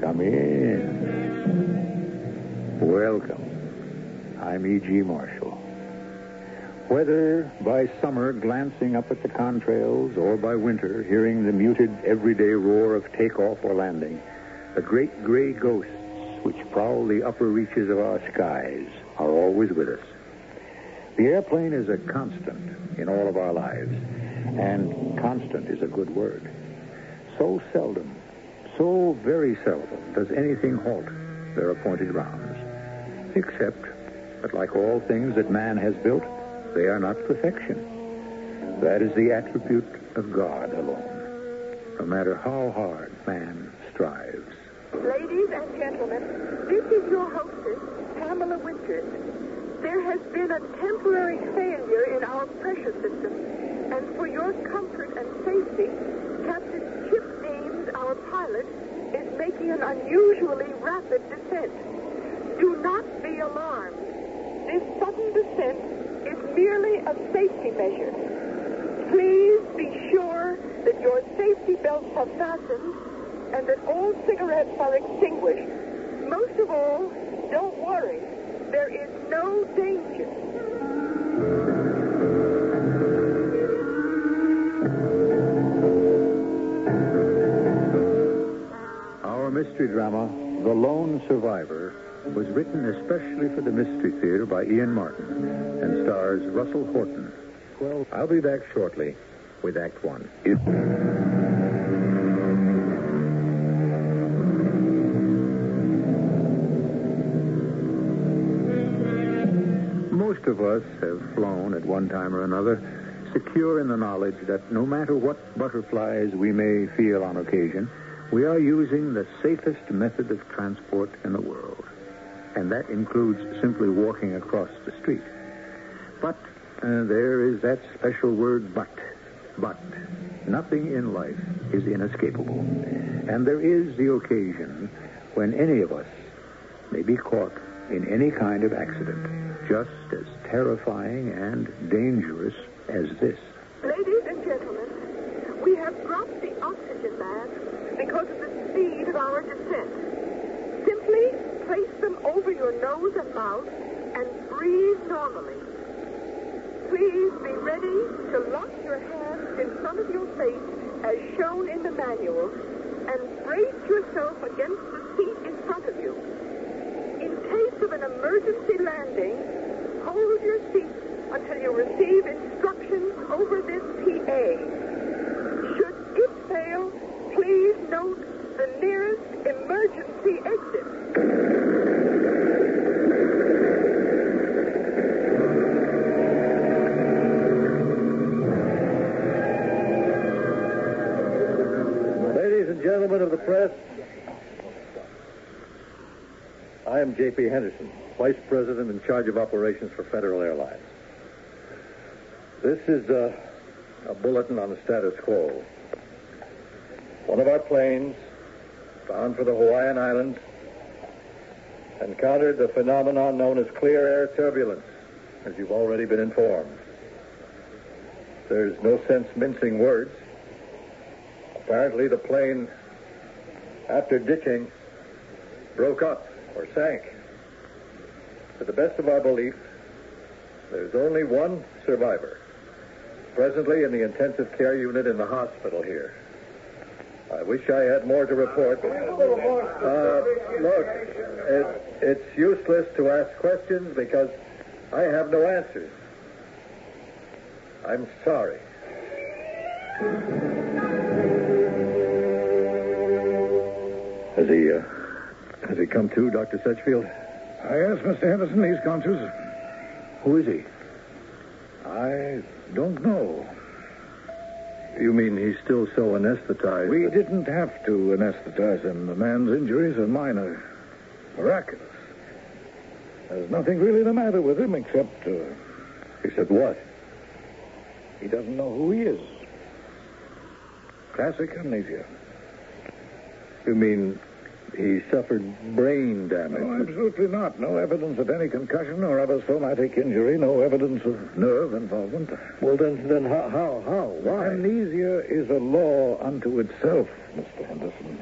Come in. Welcome. I'm E.G. Marshall. Whether by summer glancing up at the contrails or by winter hearing the muted everyday roar of takeoff or landing, the great gray ghosts which prowl the upper reaches of our skies are always with us. The airplane is a constant in all of our lives, and constant is a good word. So seldom, so very seldom does anything halt their appointed rounds. Except that like all things that man has built, they are not perfection. That is the attribute of God alone, no matter how hard man strives. Ladies and gentlemen, this is your hostess, Pamela Winters. There has been a temporary failure in our pressure system, and for your comfort and safety, Captain Chip Deems, our pilot, is making an unusually rapid descent. Do not be alarmed. This sudden descent is merely a safety measure. Please be sure that your safety belts are fastened and that all cigarettes are extinguished. Most of all, don't worry. There is no danger. Our mystery drama, The Lone Survivor, was written especially for the Mystery Theater by Ian Martin and stars Russell Horton. Well, I'll be back shortly with Act One. Most of us have flown at one time or another, secure in the knowledge that no matter what butterflies we may feel on occasion, we are using the safest method of transport in the world. And that includes simply walking across the street. But there is that special word, but. But. Nothing in life is inescapable. And there is the occasion when any of us may be caught in any kind of accident, just as terrifying and dangerous as this. Ladies and gentlemen, we have dropped the oxygen mask because of the speed of our descent. Simply place them over your nose and mouth and breathe normally. Please be ready to lock your hands in front of your face as shown in the manual and brace yourself against the seat in front of you. In case of an emergency landing, hold your seat until you receive instructions over this PA. Should it fail, please note the nearest emergency exit. Ladies and gentlemen of the press, I am J.P. Henderson, Vice President in charge of operations for Federal Airlines. This is a bulletin on the status quo. One of our planes, bound for the Hawaiian Islands, encountered the phenomenon known as clear air turbulence, as you've already been informed. There's no sense mincing words. Apparently the plane, after ditching, broke up or sank. To the best of our belief, there's only one survivor, presently in the intensive care unit in the hospital here. I wish I had more to report. Look, it's useless to ask questions because I have no answers. I'm sorry. Has he come to, Dr. Sedgefield? Yes, Mr. Henderson, he's conscious. Who is he? I don't know. You mean he's still so anesthetized? We didn't have to anesthetize him. The man's injuries are minor. Miraculous. There's nothing really the matter with him except... except what? He doesn't know who he is. Classic amnesia. You mean he suffered brain damage? No, absolutely not. No evidence of any concussion or other somatic injury. No evidence of nerve involvement. Well, then how? Why? Amnesia is a law unto itself, Mr. Henderson.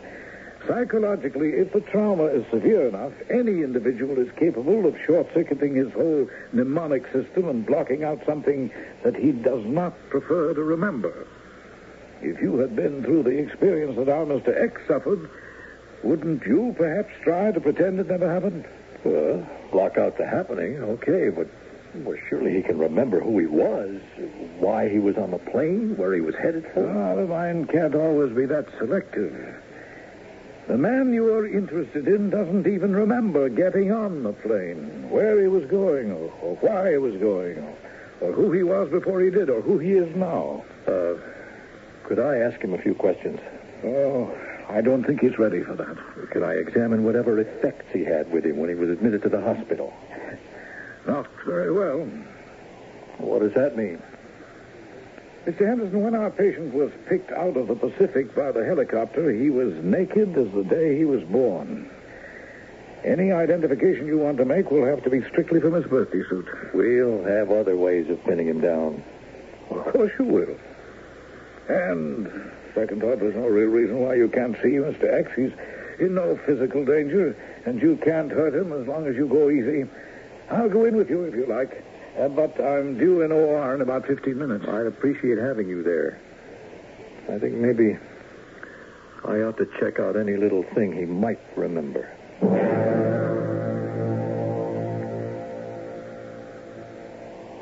Psychologically, if the trauma is severe enough, any individual is capable of short-circuiting his whole mnemonic system and blocking out something that he does not prefer to remember. If you had been through the experience that our Mr. X suffered, wouldn't you perhaps try to pretend it never happened? Well, block out the happening, okay, but surely he can remember who he was, why he was on the plane, where he was headed for. Ah, the mind can't always be that selective. The man you are interested in doesn't even remember getting on the plane, where he was going, or why he was going, or who he was before he did, or who he is now. Could I ask him a few questions? Oh, I don't think he's ready for that. Could I examine whatever effects he had with him when he was admitted to the hospital? Not very well. What does that mean? Mr. Henderson, when our patient was picked out of the Pacific by the helicopter, he was naked as the day he was born. Any identification you want to make will have to be strictly from his birthday suit. We'll have other ways of pinning him down. Well, of course you will. And second thought, there's no real reason why you can't see Mr. X. He's in no physical danger, and you can't hurt him as long as you go easy. I'll go in with you if you like. But I'm due in OR in about 15 minutes. I'd appreciate having you there. I think maybe I ought to check out any little thing he might remember.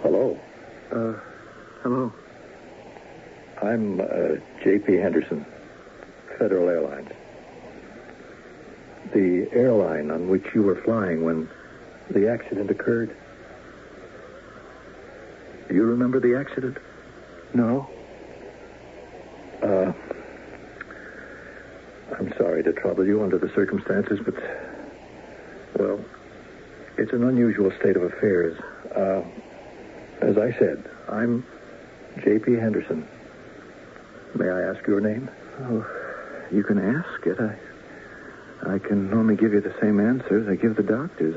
Hello. Hello. I'm J.P. Henderson, Federal Airlines. The airline on which you were flying when the accident occurred... Do you remember the accident? No. I'm sorry to trouble you under the circumstances, but... Well, it's an unusual state of affairs. As I said, I'm J.P. Henderson. May I ask your name? Oh, you can ask it. I can only give you the same answers I give the doctors.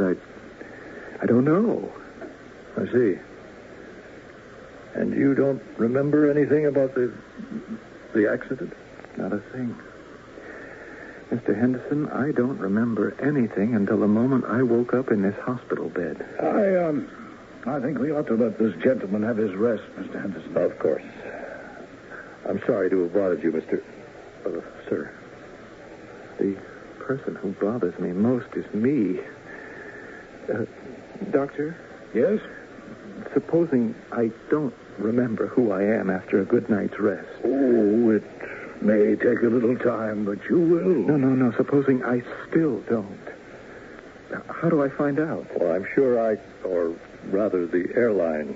I don't know. I see. And you don't remember anything about the accident? Not a thing. Mr. Henderson, I don't remember anything until the moment I woke up in this hospital bed. I think we ought to let this gentleman have his rest, Mr. Henderson. Of course. I'm sorry to have bothered you, sir. The person who bothers me most is me. Doctor? Yes? Supposing I don't remember who I am after a good night's rest. Oh, it may take a little time, but you will. No. Supposing I still don't. How do I find out? Well, I'm sure the airline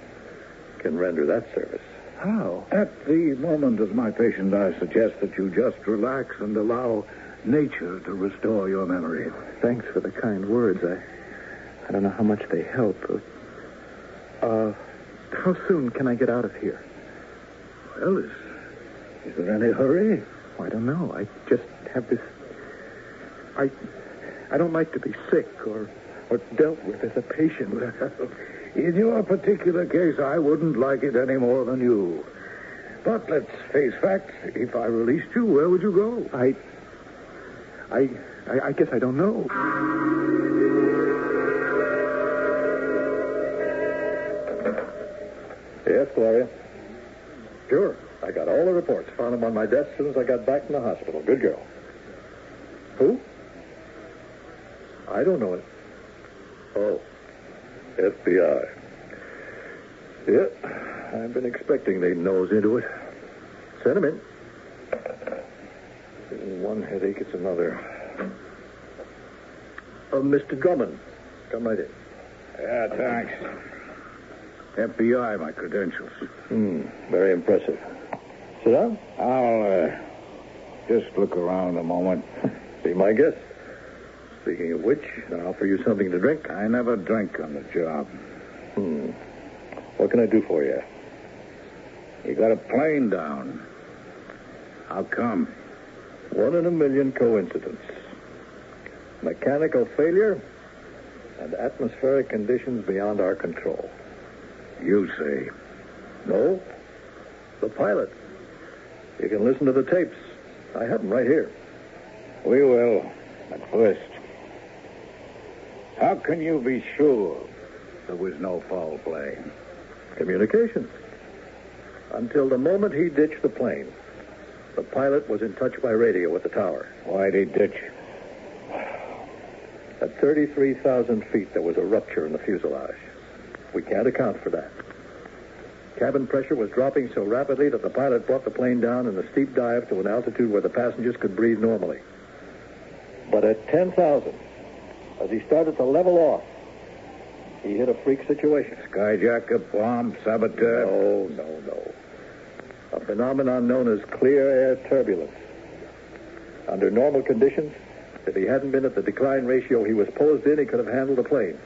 can render that service. How? At the moment, as my patient, I suggest that you just relax and allow nature to restore your memory. Thanks for the kind words. I don't know how much they help. How soon can I get out of here? Well, is there any hurry? I don't know. I just have this... I don't like to be sick or dealt with as a patient. In your particular case, I wouldn't like it any more than you. But let's face facts. If I released you, where would you go? I guess I don't know. Yes, Gloria. Sure. I got all the reports. Found them on my desk as soon as I got back from the hospital. Good girl. Who? I don't know it. Oh. FBI. Yeah. I've been expecting they'd nose into it. Send them in. One headache, it's another. Mr. Drummond. Come right in. Yeah, thanks. FBI, my credentials. Very impressive. Sit down. I'll just look around a moment. Be my guest. Speaking of which, I'll offer you something to drink. I never drink on the job. What can I do for you? You got a plane down. How come? 1 in a million coincidence. Mechanical failure and atmospheric conditions beyond our control. You say? No. The pilot. You can listen to the tapes. I have them right here. We will, at first. How can you be sure there was no foul play? Communication. Until the moment he ditched the plane, the pilot was in touch by radio with the tower. Why'd he ditch? At 33,000 feet, there was a rupture in the fuselage. We can't account for that. Cabin pressure was dropping so rapidly that the pilot brought the plane down in a steep dive to an altitude where the passengers could breathe normally. But at 10,000, as he started to level off, he hit a freak situation. Skyjacker, bomb, saboteur. No. A phenomenon known as clear air turbulence. Under normal conditions, if he hadn't been at the decline ratio he was posed in, he could have handled the plane.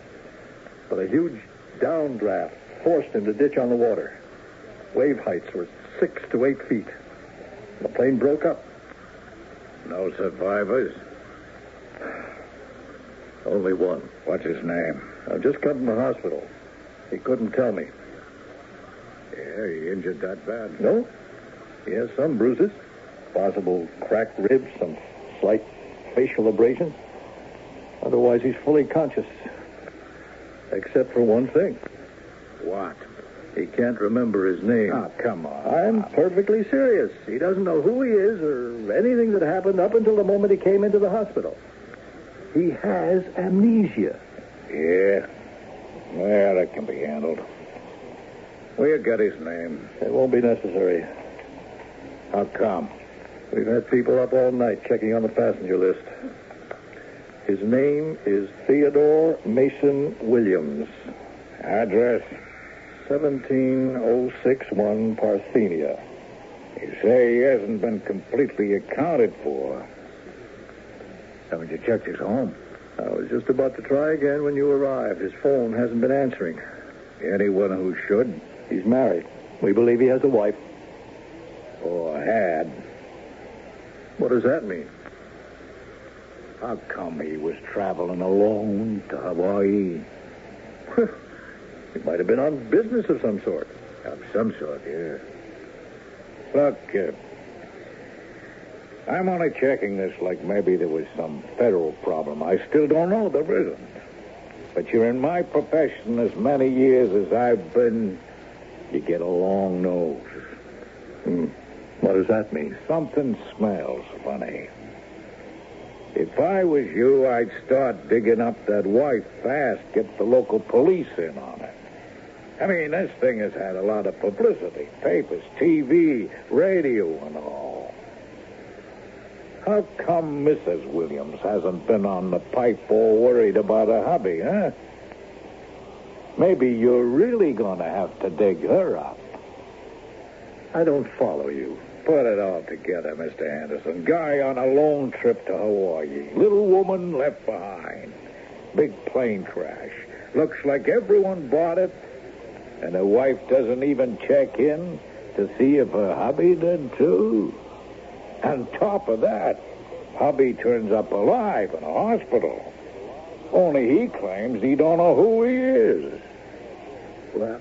But a huge downdraft forced him to ditch on the water. Wave heights were 6 to 8 feet. The plane broke up. No survivors? Only one. What's his name? I've just come from the hospital. He couldn't tell me. Yeah, he injured that bad. No? He has some bruises. Possible cracked ribs, some slight facial abrasion. Otherwise, he's fully conscious. Except for one thing. What? He can't remember his name. Oh, come on. I'm perfectly serious. He doesn't know who he is or anything that happened up until the moment he came into the hospital. He has amnesia. Yeah. Well, that can be handled. We'll get his name. It won't be necessary. How come? We've had people up all night checking on the passenger list. His name is Theodore Mason Williams. Address? 17061 Parthenia. You say he hasn't been completely accounted for. Haven't you checked his home? I was just about to try again when you arrived. His phone hasn't been answering. Anyone who should? He's married. We believe he has a wife. Or had. What does that mean? How come he was traveling alone to Hawaii? He might have been on business of some sort. Of some sort, yeah. Look, I'm only checking this like maybe there was some federal problem. I still don't know there isn't. But you're in my profession as many years as I've been. You get a long nose. What does that mean? Something smells funny. If I was you, I'd start digging up that wife fast, get the local police in on it. I mean, this thing has had a lot of publicity, papers, TV, radio, and all. How come Mrs. Williams hasn't been on the pipe or worried about her hubby, huh? Maybe you're really going to have to dig her up. I don't follow you. Put it all together, Mr. Henderson. Guy on a lone trip to Hawaii. Little woman left behind. Big plane crash. Looks like everyone bought it. And the wife doesn't even check in to see if her hubby did, too. On top of that, hubby turns up alive in a hospital. Only he claims he don't know who he is. Well,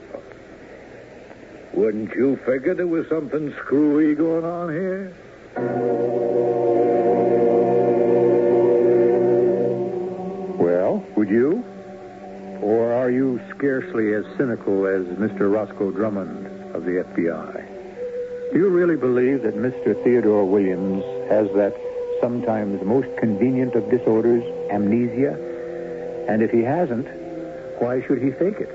wouldn't you figure there was something screwy going on here? Well, would you? Or are you scarcely as cynical as Mr. Roscoe Drummond of the FBI? Do you really believe that Mr. Theodore Williams has that sometimes most convenient of disorders, amnesia? And if he hasn't, why should he fake it?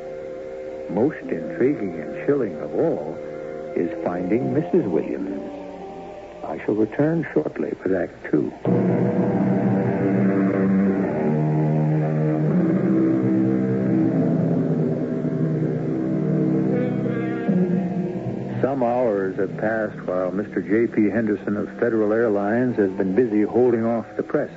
Most intriguing and chilling of all is finding Mrs. Williams. I shall return shortly with Act 2. have passed while Mr. J.P. Henderson of Federal Airlines has been busy holding off the press,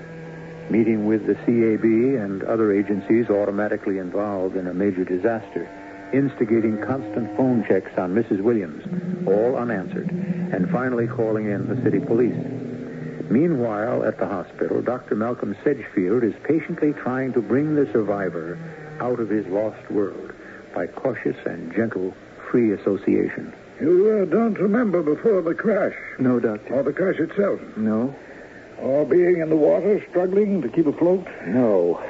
meeting with the CAB and other agencies automatically involved in a major disaster, instigating constant phone checks on Mrs. Williams, all unanswered, and finally calling in the city police. Meanwhile, at the hospital, Dr. Malcolm Sedgefield is patiently trying to bring the survivor out of his lost world by cautious and gentle free association. You don't remember before the crash? No, Doctor. Or the crash itself? No. Or being in the water, struggling to keep afloat? No.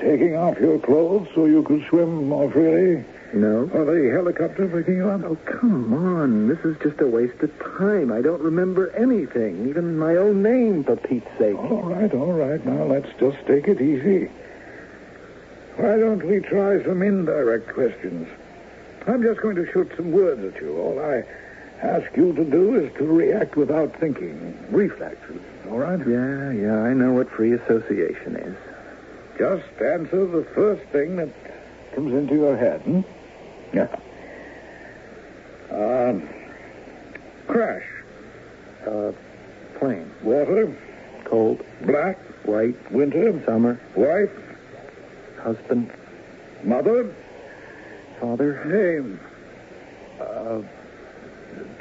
Taking off your clothes so you could swim more freely? No. Or the helicopter picking you up? Oh, come on. This is just a waste of time. I don't remember anything, even my own name, for Pete's sake. All right. Now, let's just take it easy. Why don't we try some indirect questions? I'm just going to shoot some words at you. All I ask you to do is to react without thinking. Reflexes, all right? Yeah, I know what free association is. Just answer the first thing that comes into your head, Yeah. Crash. Plane. Water. Cold. Black. White. Winter. Summer. Wife. Husband. Mother. Father. Name.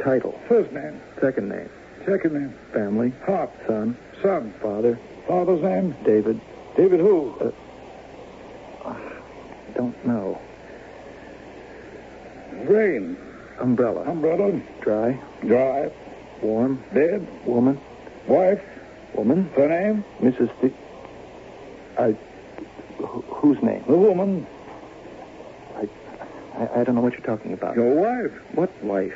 Title. First name. Second name. Second name. Family. Hop. Son. Son. Father. Father's name. David. David who? Don't know. Rain. Umbrella. Umbrella. Dry. Dry. Warm. Dead. Woman. Wife. Woman. Her name? Mrs. Whose name? The woman. I don't know what you're talking about. Your wife. What wife?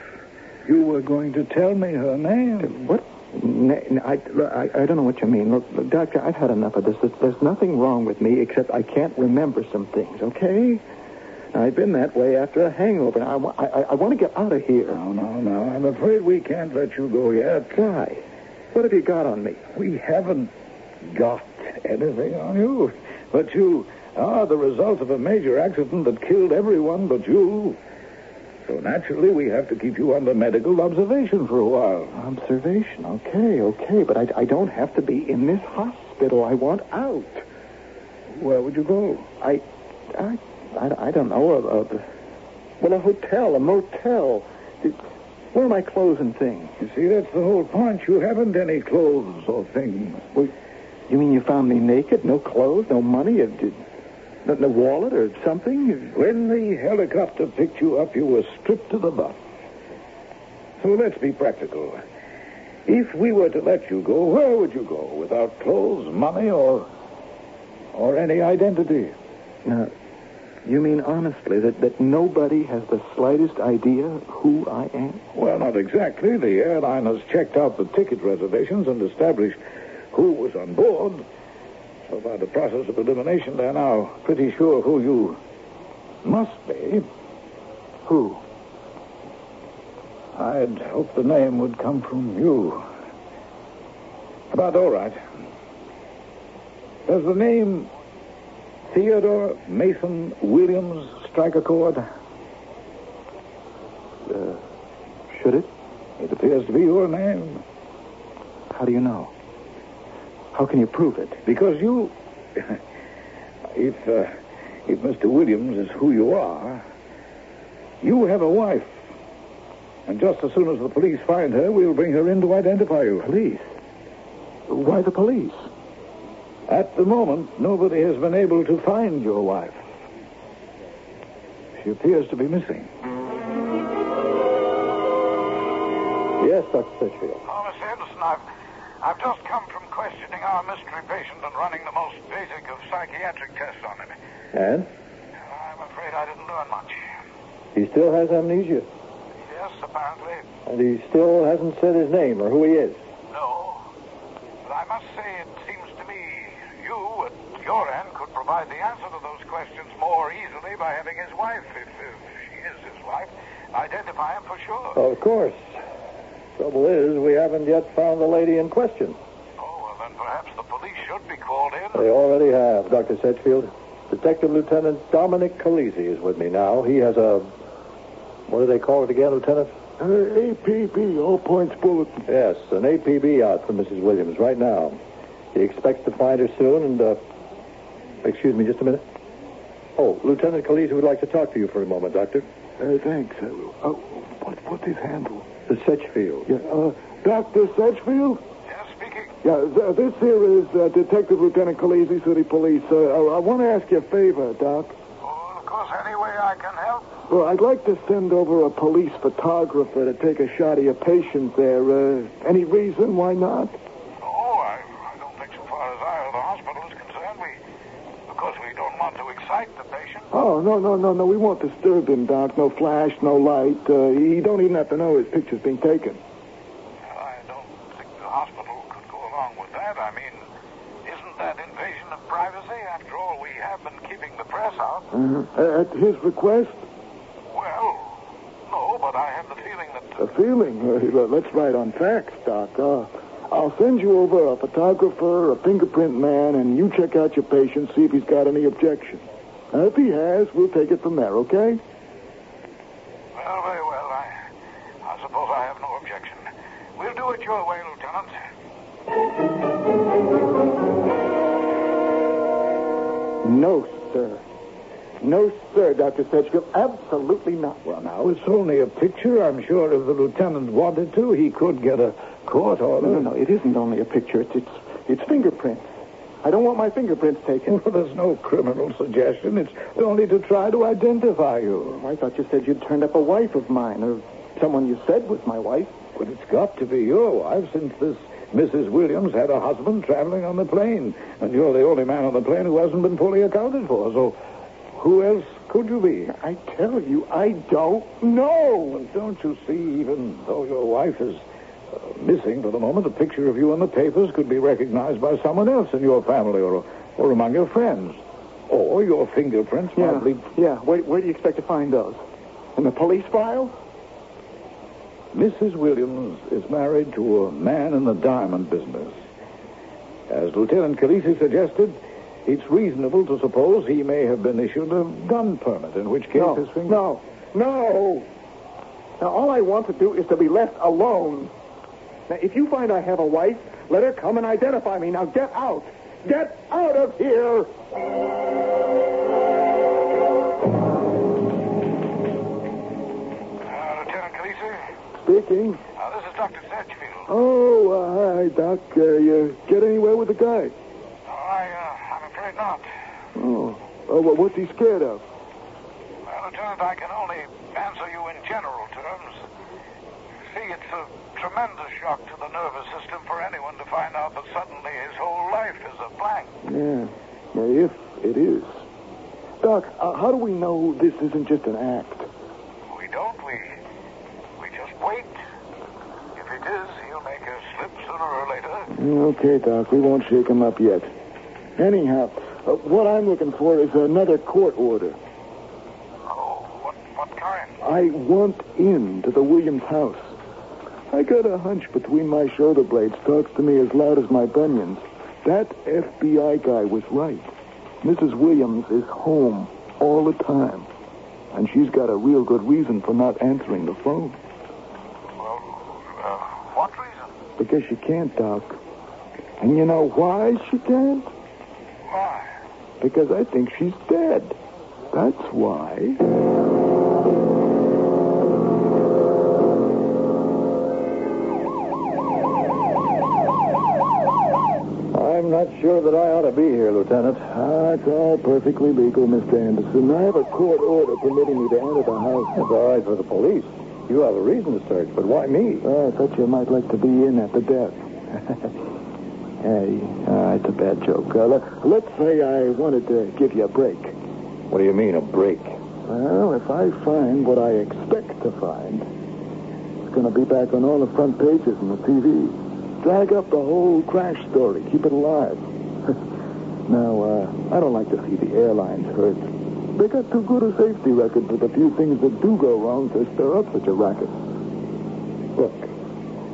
You were going to tell me her name. What? I don't know what you mean. Look, Doctor, I've had enough of this. There's nothing wrong with me except I can't remember some things, okay? I've been that way after a hangover. I want to get out of here. No. I'm afraid we can't let you go yet. Why? What have you got on me? We haven't got anything on you. But you are the result of a major accident that killed everyone but you. So naturally, we have to keep you under medical observation for a while. Observation? Okay. But I don't have to be in this hospital. I want out. Where would you go? I don't know. A hotel, a motel. Where are my clothes and things? You see, that's the whole point. You haven't any clothes or things. Well, you mean you found me naked? No clothes, no money? In a wallet or something? When the helicopter picked you up, you were stripped to the butt. So let's be practical. If we were to let you go, where would you go? Without clothes, money, or any identity? Now, you mean honestly that nobody has the slightest idea who I am? Well, not exactly. The airline has checked out the ticket reservations and established who was on board. So by the process of elimination, they're now pretty sure who you must be. Who? I'd hoped the name would come from you. But all right. Does the name Theodore Mason Williams strike a chord? Should it? It appears to be your name. How do you know? How can you prove it? Because you... If Mr. Williams is who you are, you have a wife. And just as soon as the police find her, we'll bring her in to identify you. Police? Why the police? At the moment, nobody has been able to find your wife. She appears to be missing. Yes, Dr. Sedgefield. Oh, Miss Henderson, I've just come from questioning our mystery patient and running the most basic of psychiatric tests on him. And? I'm afraid I didn't learn much. He still has amnesia? Yes, apparently. And he still hasn't said his name or who he is? No. But I must say, it seems to me you, at your end, could provide the answer to those questions more easily by having his wife, if she is his wife, identify him for sure. Of course. Trouble is, we haven't yet found the lady in question. Oh, well, then perhaps the police should be called in. They already have, Dr. Sedgefield. Detective Lieutenant Dominic Calesi is with me now. He has what do they call it again, Lieutenant? An APB, all points bulletin. Yes, an APB out for Mrs. Williams right now. He expects to find her soon, and, excuse me just a minute. Oh, Lieutenant Calesi would like to talk to you for a moment, Doctor. Thanks. What's his handle? Sedgefield. Yeah, Dr. Sedgefield? Yes, speaking. Yeah, this here is Detective Lieutenant Calesi, City Police. I want to ask you a favor, Doc. Oh, of course, any way I can help. Well, I'd like to send over a police photographer to take a shot of your patient there. Any reason why not? Oh, I don't think so far as I or the hospital is concerned. Of course, we don't want to excite the patient. Oh, no. We won't disturb him, Doc. No flash, no light. He don't even have to know his picture's being taken. I don't think the hospital could go along with that. I mean, isn't that invasion of privacy? After all, we have been keeping the press out. Mm-hmm. At his request? A feeling? Let's write on facts, Doc. I'll send you over a photographer, a fingerprint man, and you check out your patient, see if he's got any objection. If he has, we'll take it from there, okay? Well, very well. I suppose I have no objection. We'll do it your way, Lieutenant. No, sir. No, sir, Dr. Sedgefield. Absolutely not. Well, now, it's only a picture. I'm sure if the lieutenant wanted to, he could get a court order. No. It isn't only a picture. It's fingerprints. I don't want my fingerprints taken. Well, there's no criminal suggestion. It's only to try to identify you. Well, I thought you said you'd turned up a wife of mine, or someone you said was my wife. But it's got to be your wife, since this Mrs. Williams had a husband traveling on the plane. And you're the only man on the plane who hasn't been fully accounted for, so... who else could you be? I tell you, I don't know. Well, don't you see, even though your wife is missing for the moment, a picture of you in the papers could be recognized by someone else in your family or among your friends. Or your fingerprints might be... Yeah, where do you expect to find those? In the police file? Mrs. Williams is married to a man in the diamond business. As Lieutenant Calesi suggested... it's reasonable to suppose he may have been issued a gun permit, in which case his finger... No. Now, all I want to do is to be left alone. Now, if you find I have a wife, let her come and identify me. Now, get out. Get out of here. Lieutenant Calesi? Speaking. This is Dr. Sedgefield. Oh, hi, Doc. You get anywhere with the guy? Not. Oh, well, what's he scared of? Well, Lieutenant, I can only answer you in general terms. See, it's a tremendous shock to the nervous system for anyone to find out that suddenly his whole life is a blank. Yeah, if it is. Doc, how do we know this isn't just an act? We don't. We just wait. If it is, he'll make a slip sooner or later. Okay, Doc, we won't shake him up yet. Anyhow, what I'm looking for is another court order. Oh, what kind? I want into the Williams house. I got a hunch between my shoulder blades, talks to me as loud as my bunions. That FBI guy was right. Mrs. Williams is home all the time. And she's got a real good reason for not answering the phone. Well, what reason? Because she can't, Doc. And you know why she can't? Why? Because I think she's dead. That's why. I'm not sure that I ought to be here, Lieutenant. It's all perfectly legal, Mr. Anderson. I have a court order permitting me to enter the house. That's all right for the police. You have a reason to search, but why me? I thought you might like to be in at the death. Hey, it's a bad joke. Let's say I wanted to give you a break. What do you mean, a break? Well, if I find what I expect to find, it's going to be back on all the front pages and the TV. Drag up the whole crash story. Keep it alive. Now, I don't like to see the airlines hurt. They got too good a safety record with a few things that do go wrong to stir up such a racket. Look,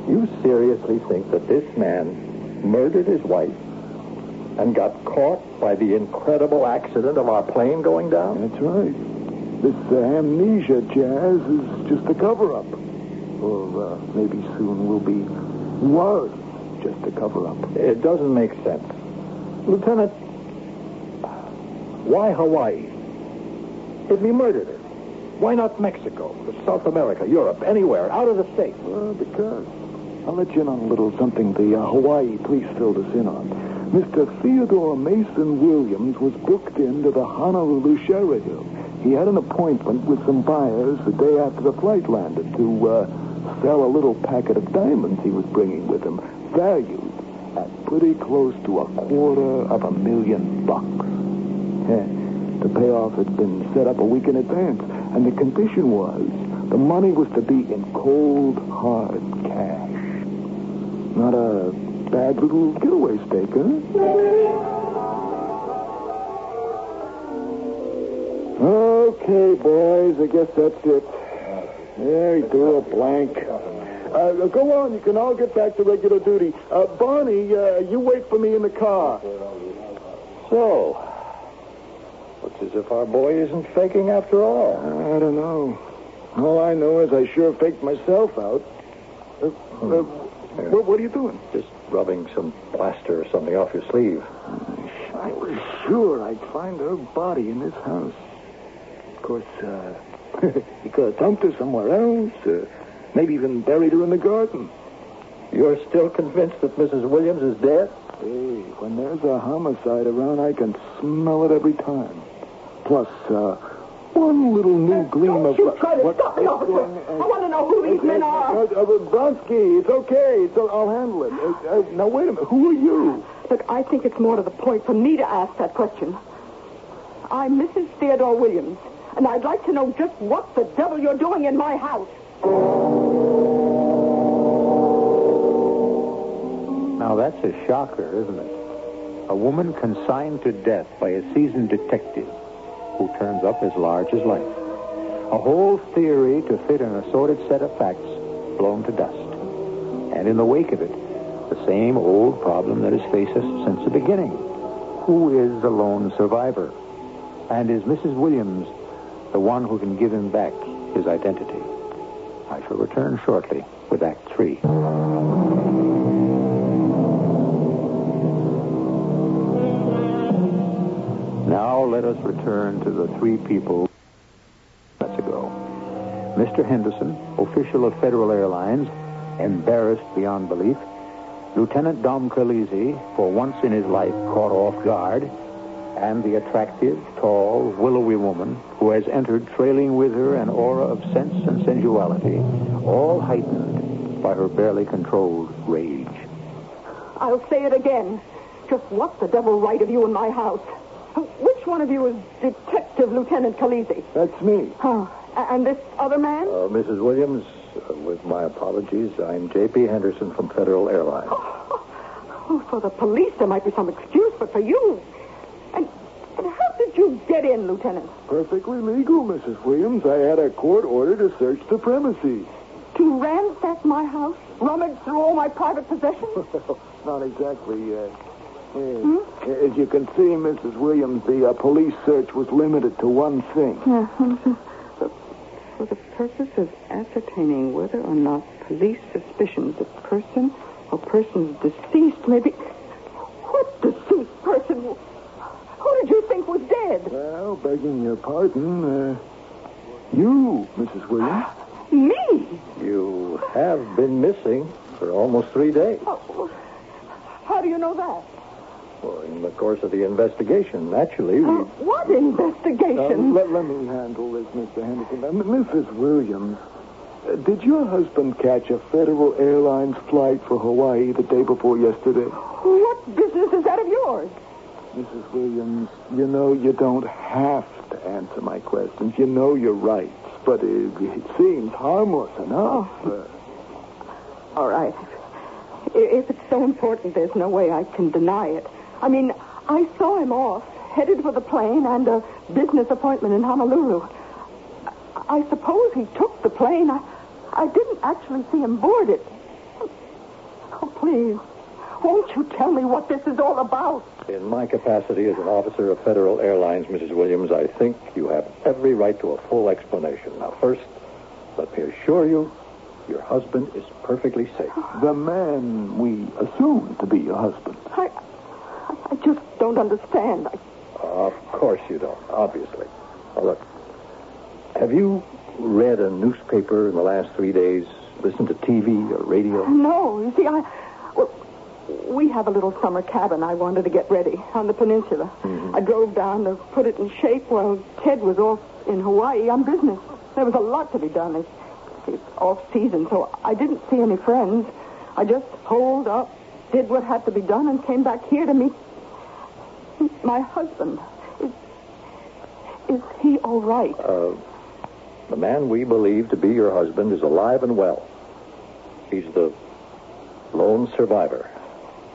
you seriously think that this man... murdered his wife and got caught by the incredible accident of our plane going down? That's right. This amnesia jazz is just a cover-up. or maybe soon will be words just to cover up. It doesn't make sense. Lieutenant, why Hawaii? If he murdered her, why not Mexico, South America, Europe, anywhere, out of the state? Well, because... I'll let you in on a little something the Hawaii police filled us in on. Mr. Theodore Mason Williams was booked into the Honolulu Sheraton. He had an appointment with some buyers the day after the flight landed to sell a little packet of diamonds he was bringing with him, valued at pretty close to $250,000. Yeah. The payoff had been set up a week in advance, and the condition was the money was to be in cold, hard cash. Not a bad little getaway stake, huh? Okay, boys, I guess that's it. There you go, blank. Go on, you can all get back to regular duty. Barney, you wait for me in the car. So, looks as if our boy isn't faking after all. I don't know. All I know is I sure faked myself out. What are you doing? Just rubbing some plaster or something off your sleeve. I was sure I'd find her body in this house. Of course, you could have dumped her somewhere else, maybe even buried her in the garden. You're still convinced that Mrs. Williams is dead? Hey, when there's a homicide around, I can smell it every time. Plus, one little new gleam of... Don't you try to stop me, officer. I want to know who these men are. Bronsky, it's okay. So I'll handle it. Now, wait a minute. Who are you? Look, I think it's more to the point for me to ask that question. I'm Mrs. Theodore Williams, and I'd like to know just what the devil you're doing in my house. Now, that's a shocker, isn't it? A woman consigned to death by a seasoned detective who turns up as large as life. A whole theory to fit an assorted set of facts blown to dust. And in the wake of it, the same old problem that has faced us since the beginning. Who is the lone survivor? And is Mrs. Williams the one who can give him back his identity? I shall return shortly with Act 3. Now let us return to the three people minutes ago. Mr. Henderson, official of Federal Airlines, embarrassed beyond belief. Lieutenant Dom Calesi, for once in his life caught off guard. And the attractive, tall, willowy woman who has entered trailing with her an aura of sense and sensuality, all heightened by her barely controlled rage. I'll say it again. Just what the devil right of you in my house? Which one of you is Detective Lieutenant Calesi? That's me. Oh, and this other man? Mrs. Williams, with my apologies, I'm J.P. Henderson from Federal Airlines. Oh, for the police, there might be some excuse, but for you... And how did you get in, Lieutenant? Perfectly legal, Mrs. Williams. I had a court order to search the premises. To ransack my house? Rummage through all my private possessions? Not exactly, As you can see, Mrs. Williams, the police search was limited to one thing. For the purpose of ascertaining whether or not police suspicions of person or persons deceased may be... What deceased person? Who did you think was dead? Well, begging your pardon, you, Mrs. Williams. Me? You have been missing for almost 3 days. Oh, how do you know that? Well, in the course of the investigation, naturally, we... What investigation? Let me handle this, Mr. Henderson. Mrs. Williams, did your husband catch a Federal Airlines flight for Hawaii the day before yesterday? What business is that of yours? Mrs. Williams, you know you don't have to answer my questions. You know your rights, but it seems harmless enough. All right. If it's so important, there's no way I can deny it. I mean, I saw him off, headed for the plane and a business appointment in Honolulu. I suppose he took the plane. I didn't actually see him board it. Oh, please, won't you tell me what this is all about? In my capacity as an officer of Federal Airlines, Mrs. Williams, I think you have every right to a full explanation. Now, first, let me assure you Your husband is perfectly safe. The man we assume to be your husband. I just don't understand. Of course you don't, obviously. Now look, have you read a newspaper in the last 3 days? Listened to TV or radio? No, you see, we have a little summer cabin I wanted to get ready on the peninsula. Mm-hmm. I drove down to put it in shape while Ted was off in Hawaii on business. There was a lot to be done. It's off-season, so I didn't see any friends. I just holed up, did what had to be done, and came back here to meet my husband. Is he all right? The man we believe to be your husband is alive and well. He's the lone survivor.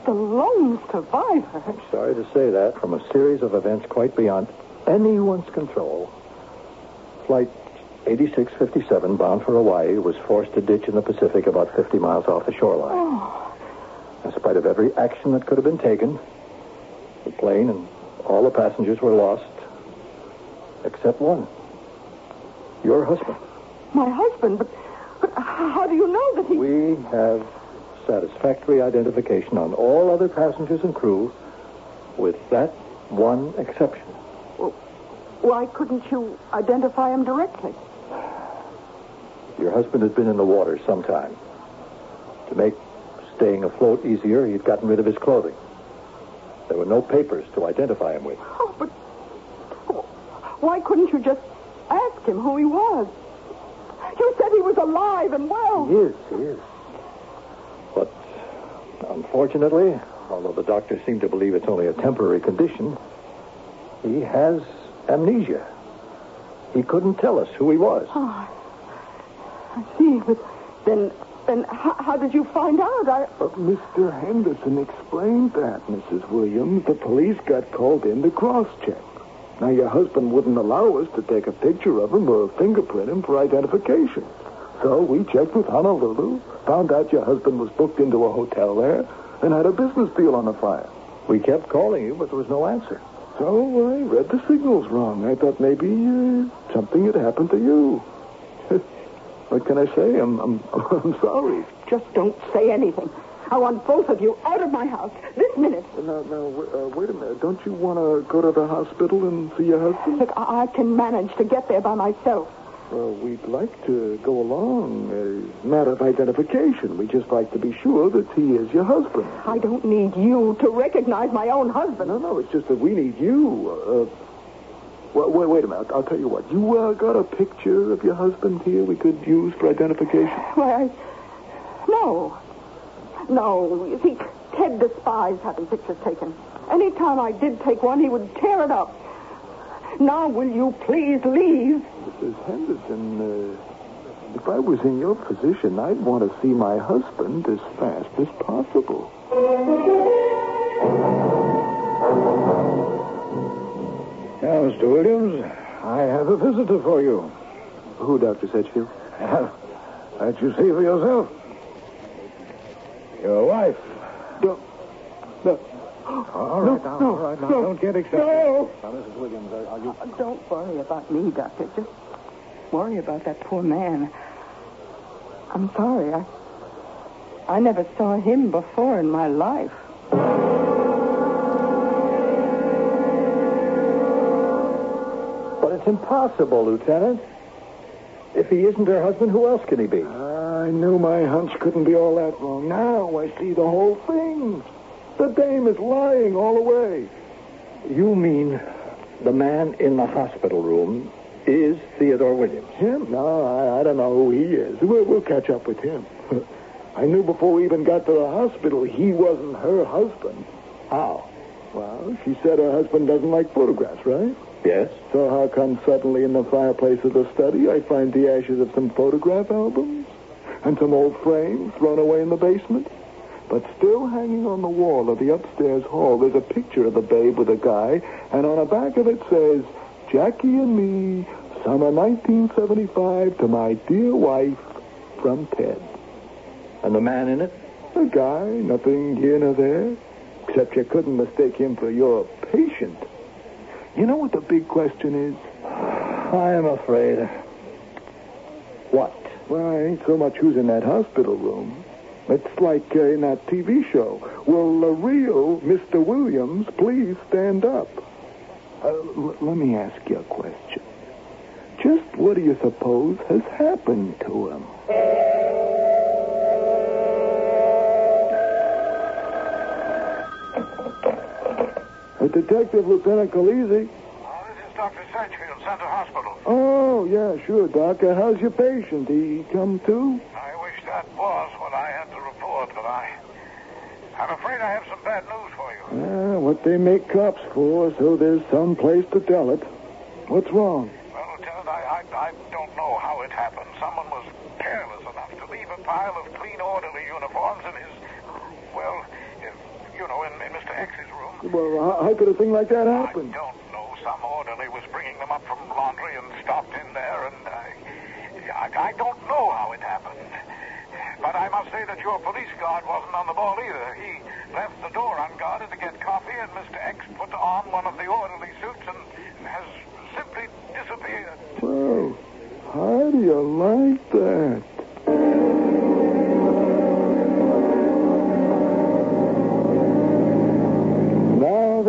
The lone survivor? I'm sorry to say that, from a series of events quite beyond anyone's control. Flight 8657, bound for Hawaii, was forced to ditch in the Pacific about 50 miles off the shoreline. Oh. In spite of every action that could have been taken, the plane and all the passengers were lost, except one. Your husband. My husband? But how do you know that he... We have satisfactory identification on all other passengers and crew, with that one exception. Well, why couldn't you identify him directly? Your husband had been in the water sometime. To make staying afloat easier, he'd gotten rid of his clothing. There were no papers to identify him with. Oh, but why couldn't you just... asked him who he was? You said he was alive and well. He is. But unfortunately, although the doctors seem to believe it's only a temporary condition, he has amnesia. He couldn't tell us who he was. Oh, I see. But then how did you find out? But Mr. Henderson explained that, Mrs. Williams. The police got called in to cross-check. Now, your husband wouldn't allow us to take a picture of him or fingerprint him for identification. So we checked with Honolulu, found out your husband was booked into a hotel there, and had a business deal on the fire. We kept calling you, but there was no answer. So I read the signals wrong. I thought maybe something had happened to you. What can I say? I'm sorry. Just don't say anything. I want both of you out of my house this minute. No, wait a minute. Don't you want to go to the hospital and see your husband? Look, I can manage to get there by myself. Well, we'd like to go along. A matter of identification. We just like to be sure that he is your husband. I don't need you to recognize my own husband. No, it's just that we need you. Wait a minute. I'll tell you what. You got a picture of your husband here we could use for identification? Why, no. No, you see, Ted despised having pictures taken. Any time I did take one, he would tear it up. Now, will you please leave? Mrs. Henderson, if I was in your position, I'd want to see my husband as fast as possible. Now, Mr. Williams, I have a visitor for you. Who, Dr. Sedgefield? That you see for yourself. Your wife. No. All right, now. Don't get excited. No. Now, Mrs. Williams, are you... Don't worry about me, Doctor. Just worry about that poor man. I'm sorry. I never saw him before in my life. But it's impossible, Lieutenant. If he isn't her husband, who else can he be? I knew my hunch couldn't be all that wrong. Now I see the whole thing. The dame is lying all the way. You mean the man in the hospital room is Theodore Williams? Him? No, I don't know who he is. We'll catch up with him. I knew before we even got to the hospital he wasn't her husband. How? Well, she said her husband doesn't like photographs, right? Yes. So how come suddenly in the fireplace of the study I find the ashes of some photograph albums? And some old frames thrown away in the basement. But still hanging on the wall of the upstairs hall, there's a picture of the babe with a guy, and on the back of it says, Jackie and me, summer 1975, to my dear wife, from Ted. And the man in it? A guy, nothing here nor there, except you couldn't mistake him for your patient. You know what the big question is? I am afraid. What? Well, I ain't so much who's in that hospital room. It's like in that TV show. Will the real Mr. Williams please stand up? Let me ask you a question. Just what do you suppose has happened to him? Detective Lieutenant Calesi. This is Dr. Sedgefield, Center Hospital. Oh, yeah, sure, Doc. How's your patient? He come to? I wish that was what I had to report, but I'm afraid I have some bad news for you. Yeah, what they make cops for, so there's some place to tell it. What's wrong? Well, Lieutenant, I don't know how it happened. Someone was careless enough to leave a pile of clean, orderly uniforms in his, well, you know, in Mr. X's room. Well, how could a thing like that happen? I don't know. Some orderly was bringing them up from laundry and stopped in there, and I don't know how it happened. But I must say that your police guard wasn't on the ball either. He left the door unguarded to get coffee, and Mr. X put on one of the orderly suits and has simply disappeared. Well, how do you like that?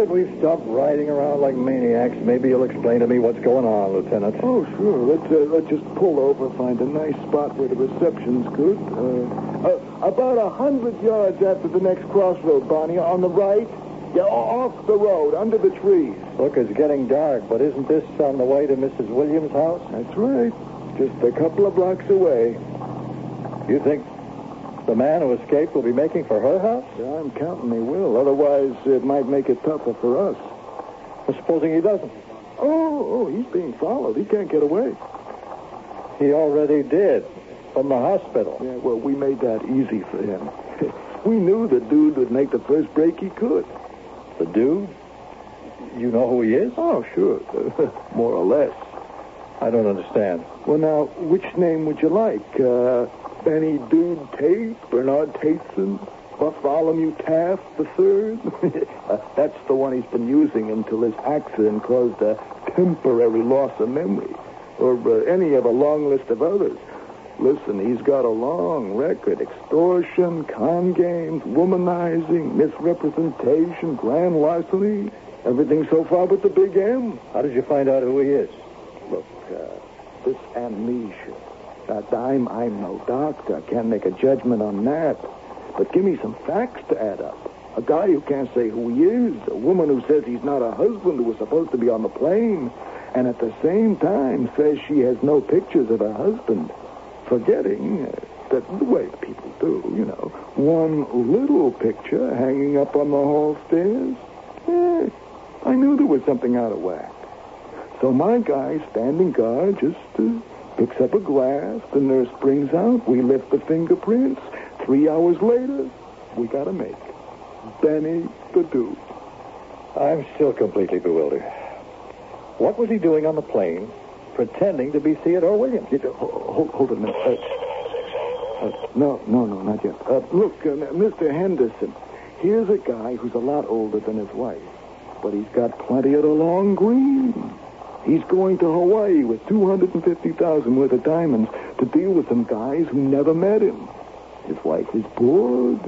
We've stopped riding around like maniacs. Maybe you'll explain to me what's going on, Lieutenant. Oh, sure. Let's just pull over, find a nice spot where the reception's good. About 100 yards after the next crossroad, Bonnie, on the right. Yeah, off the road, under the trees. Look, it's getting dark, but isn't this on the way to Mrs. Williams' house? That's right. Just a couple of blocks away. You think the man who escaped will be making for her house? Yeah, I'm counting he will. Otherwise, it might make it tougher for us. Well, supposing he doesn't? Oh, he's being followed. He can't get away. He already did. From the hospital. Yeah, well, we made that easy for him. We knew the dude would make the first break he could. The dude? You know who he is? Oh, sure. More or less. I don't understand. Well, now, which name would you like? Benny Dude Tate, Bernard Tateson, Bartholomew Taft the Third. That's the one he's been using until his accident caused a temporary loss of memory. Or any of a long list of others. Listen, he's got a long record. Extortion, con games, womanizing, misrepresentation, grand larceny. Everything so far but the big M. How did you find out who he is? Look, this amnesia. I'm no doctor. I can't make a judgment on that. But give me some facts to add up. A guy who can't say who he is, a woman who says he's not her husband who was supposed to be on the plane, and at the same time says she has no pictures of her husband, forgetting that the way people do, you know, one little picture hanging up on the hall stairs. Yeah, I knew there was something out of whack. So my guy, standing guard, just picks up a glass, the nurse brings out, we lift the fingerprints. 3 hours later, we gotta make Benny the Dude. I'm still completely bewildered. What was he doing on the plane pretending to be Theodore Williams? Hold a minute. No, not yet. Look, Mr. Henderson, here's a guy who's a lot older than his wife, but he's got plenty of the long green. He's going to Hawaii with $250,000 worth of diamonds to deal with some guys who never met him. His wife is bored.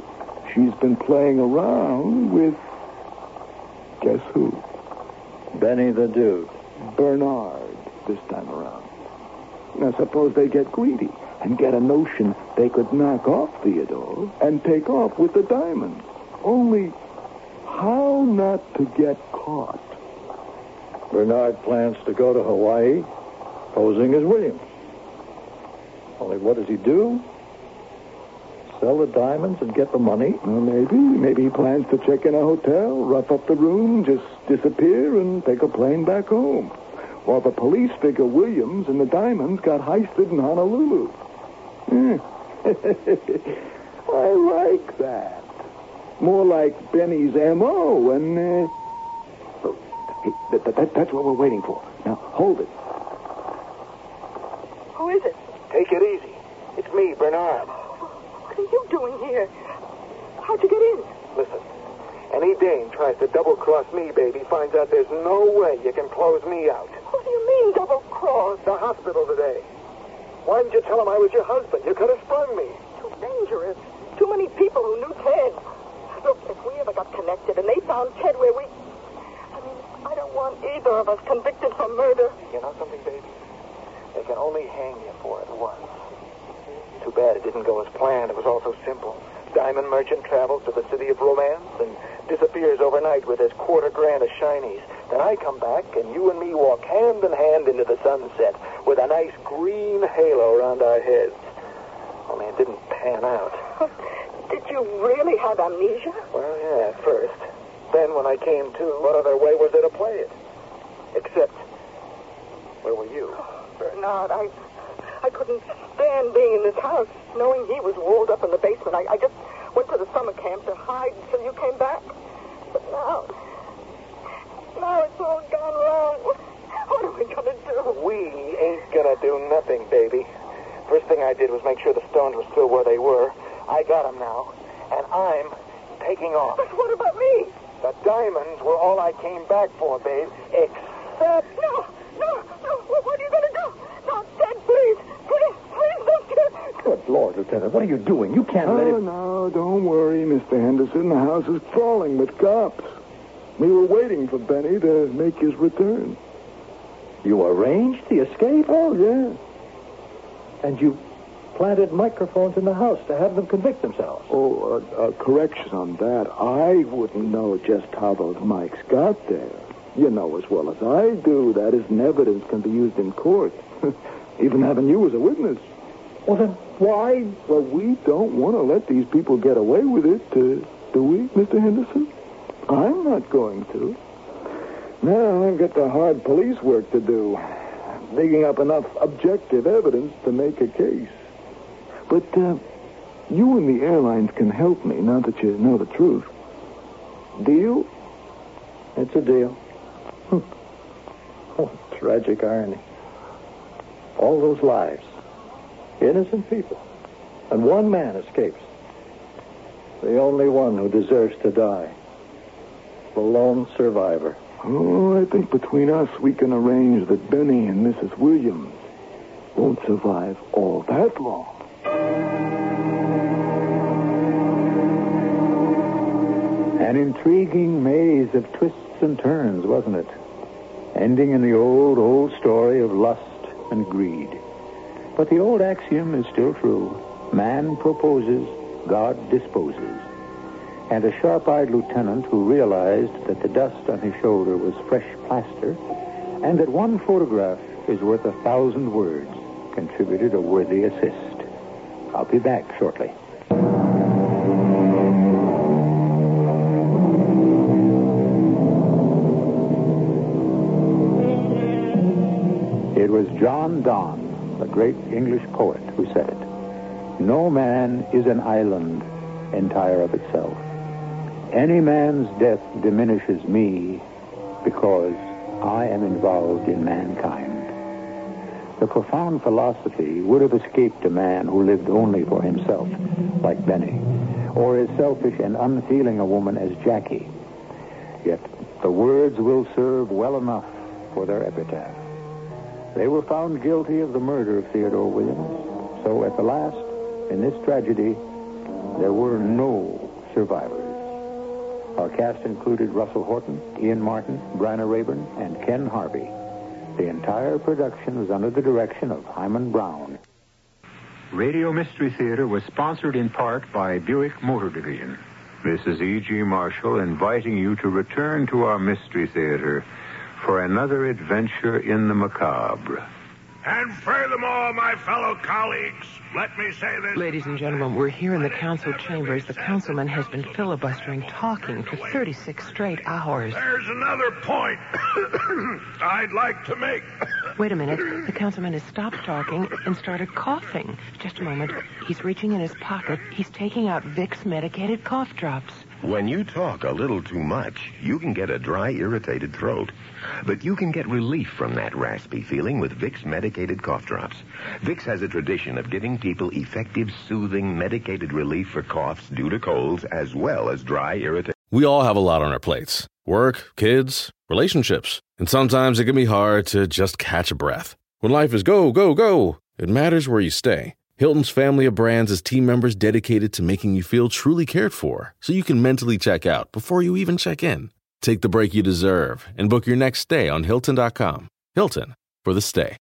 She's been playing around with, guess who? Benny the Dude. Bernard, this time around. Now, suppose they get greedy and get a notion they could knock off Theodore and take off with the diamonds. Only, how not to get caught? Bernard plans to go to Hawaii, posing as Williams. Only what does he do? Sell the diamonds and get the money? Well, maybe. Maybe he plans to check in a hotel, rough up the room, just disappear and take a plane back home. While the police figure Williams and the diamonds got heisted in Honolulu. I like that. More like Benny's M.O. and... That's what we're waiting for. Now, hold it. Who is it? Take it easy. It's me, Bernard. What are you doing here? How'd you get in? Listen, any dame tries to double-cross me, baby, finds out there's no way you can close me out. What do you mean, double-cross? The hospital today. Why didn't you tell him I was your husband? You could have sprung me. Too dangerous. Too many people who knew Ted. Look, if we ever got connected and they found Ted where we... I mean, I don't want either of us convicted for murder. You know something, baby? They can only hang you for it once. Too bad it didn't go as planned. It was all so simple. Diamond merchant travels to the city of romance and disappears overnight with his $250,000 of shinies. Then I come back, and you and me walk hand in hand into the sunset with a nice green halo around our heads. Only it didn't pan out. Did you really have amnesia? Well, yeah, at first. Then when I came to, what other way was there to play it? Except, where were you? Oh, Bernard, I couldn't stand being in this house, knowing he was walled up in the basement. I just went to the summer camp to hide until you came back. But now it's all gone wrong. What are we going to do? We ain't going to do nothing, baby. First thing I did was make sure the stones were still where they were. I got them now, and I'm taking off. But what about me? The diamonds were all I came back for, babe, except... No. What are you going to do? Not Ted, please. Please don't you... Good Lord, Lieutenant, what are you doing? You can't let him... No, don't worry, Mr. Henderson. The house is crawling with cops. We were waiting for Benny to make his return. You arranged the escape? Oh, yeah. And you planted microphones in the house to have them convict themselves? Oh, correction on that. I wouldn't know just how those mics got there. You know as well as I do. That isn't evidence can be used in court. Even having you as a witness. Well, then why? Well, we don't want to let these people get away with it, do we, Mr. Henderson? I'm not going to. Now I've got the hard police work to do. Digging up enough objective evidence to make a case. But you and the airlines can help me now that you know the truth. Deal? It's a deal. What tragic irony. All those lives. Innocent people. And one man escapes. The only one who deserves to die. The lone survivor. Oh, I think between us we can arrange that Benny and Mrs. Williams won't survive all that long. An intriguing maze of twists and turns, wasn't it? Ending in the old, old story of lust and greed. But the old axiom is still true. Man proposes, God disposes. And a sharp-eyed lieutenant who realized that the dust on his shoulder was fresh plaster and that one photograph is worth 1,000 words contributed a worthy assist. I'll be back shortly. It was John Donne, the great English poet, who said it. No man is an island entire of itself. Any man's death diminishes me because I am involved in mankind. The profound philosophy would have escaped a man who lived only for himself, like Benny, or as selfish and unfeeling a woman as Jackie. Yet the words will serve well enough for their epitaph. They were found guilty of the murder of Theodore Williams. So at the last, in this tragedy, there were no survivors. Our cast included Russell Horton, Ian Martin, Bryna Rayburn, and Ken Harvey. The entire production was under the direction of Hyman Brown. Radio Mystery Theater was sponsored in part by Buick Motor Division. This is E.G. Marshall inviting you to return to our Mystery Theater for another adventure in the macabre. And furthermore, my fellow colleagues, let me say this. Ladies and gentlemen, we're here in the council chambers. The councilman has been filibustering, talking for 36 straight hours. There's another point I'd like to make. Wait a minute. The councilman has stopped talking and started coughing. Just a moment. He's reaching in his pocket. He's taking out Vicks medicated cough drops. When you talk a little too much, you can get a dry, irritated throat. But you can get relief from that raspy feeling with Vicks medicated cough drops. Vicks has a tradition of giving people effective, soothing, medicated relief for coughs due to colds, as well as dry, irritated... We all have a lot on our plates. Work, kids, relationships. And sometimes it can be hard to just catch a breath. When life is go, go, go, It matters where you stay. Hilton's family of brands has team members dedicated to making you feel truly cared for, so you can mentally check out before you even check in. Take the break you deserve and book your next stay on Hilton.com. Hilton, for the stay.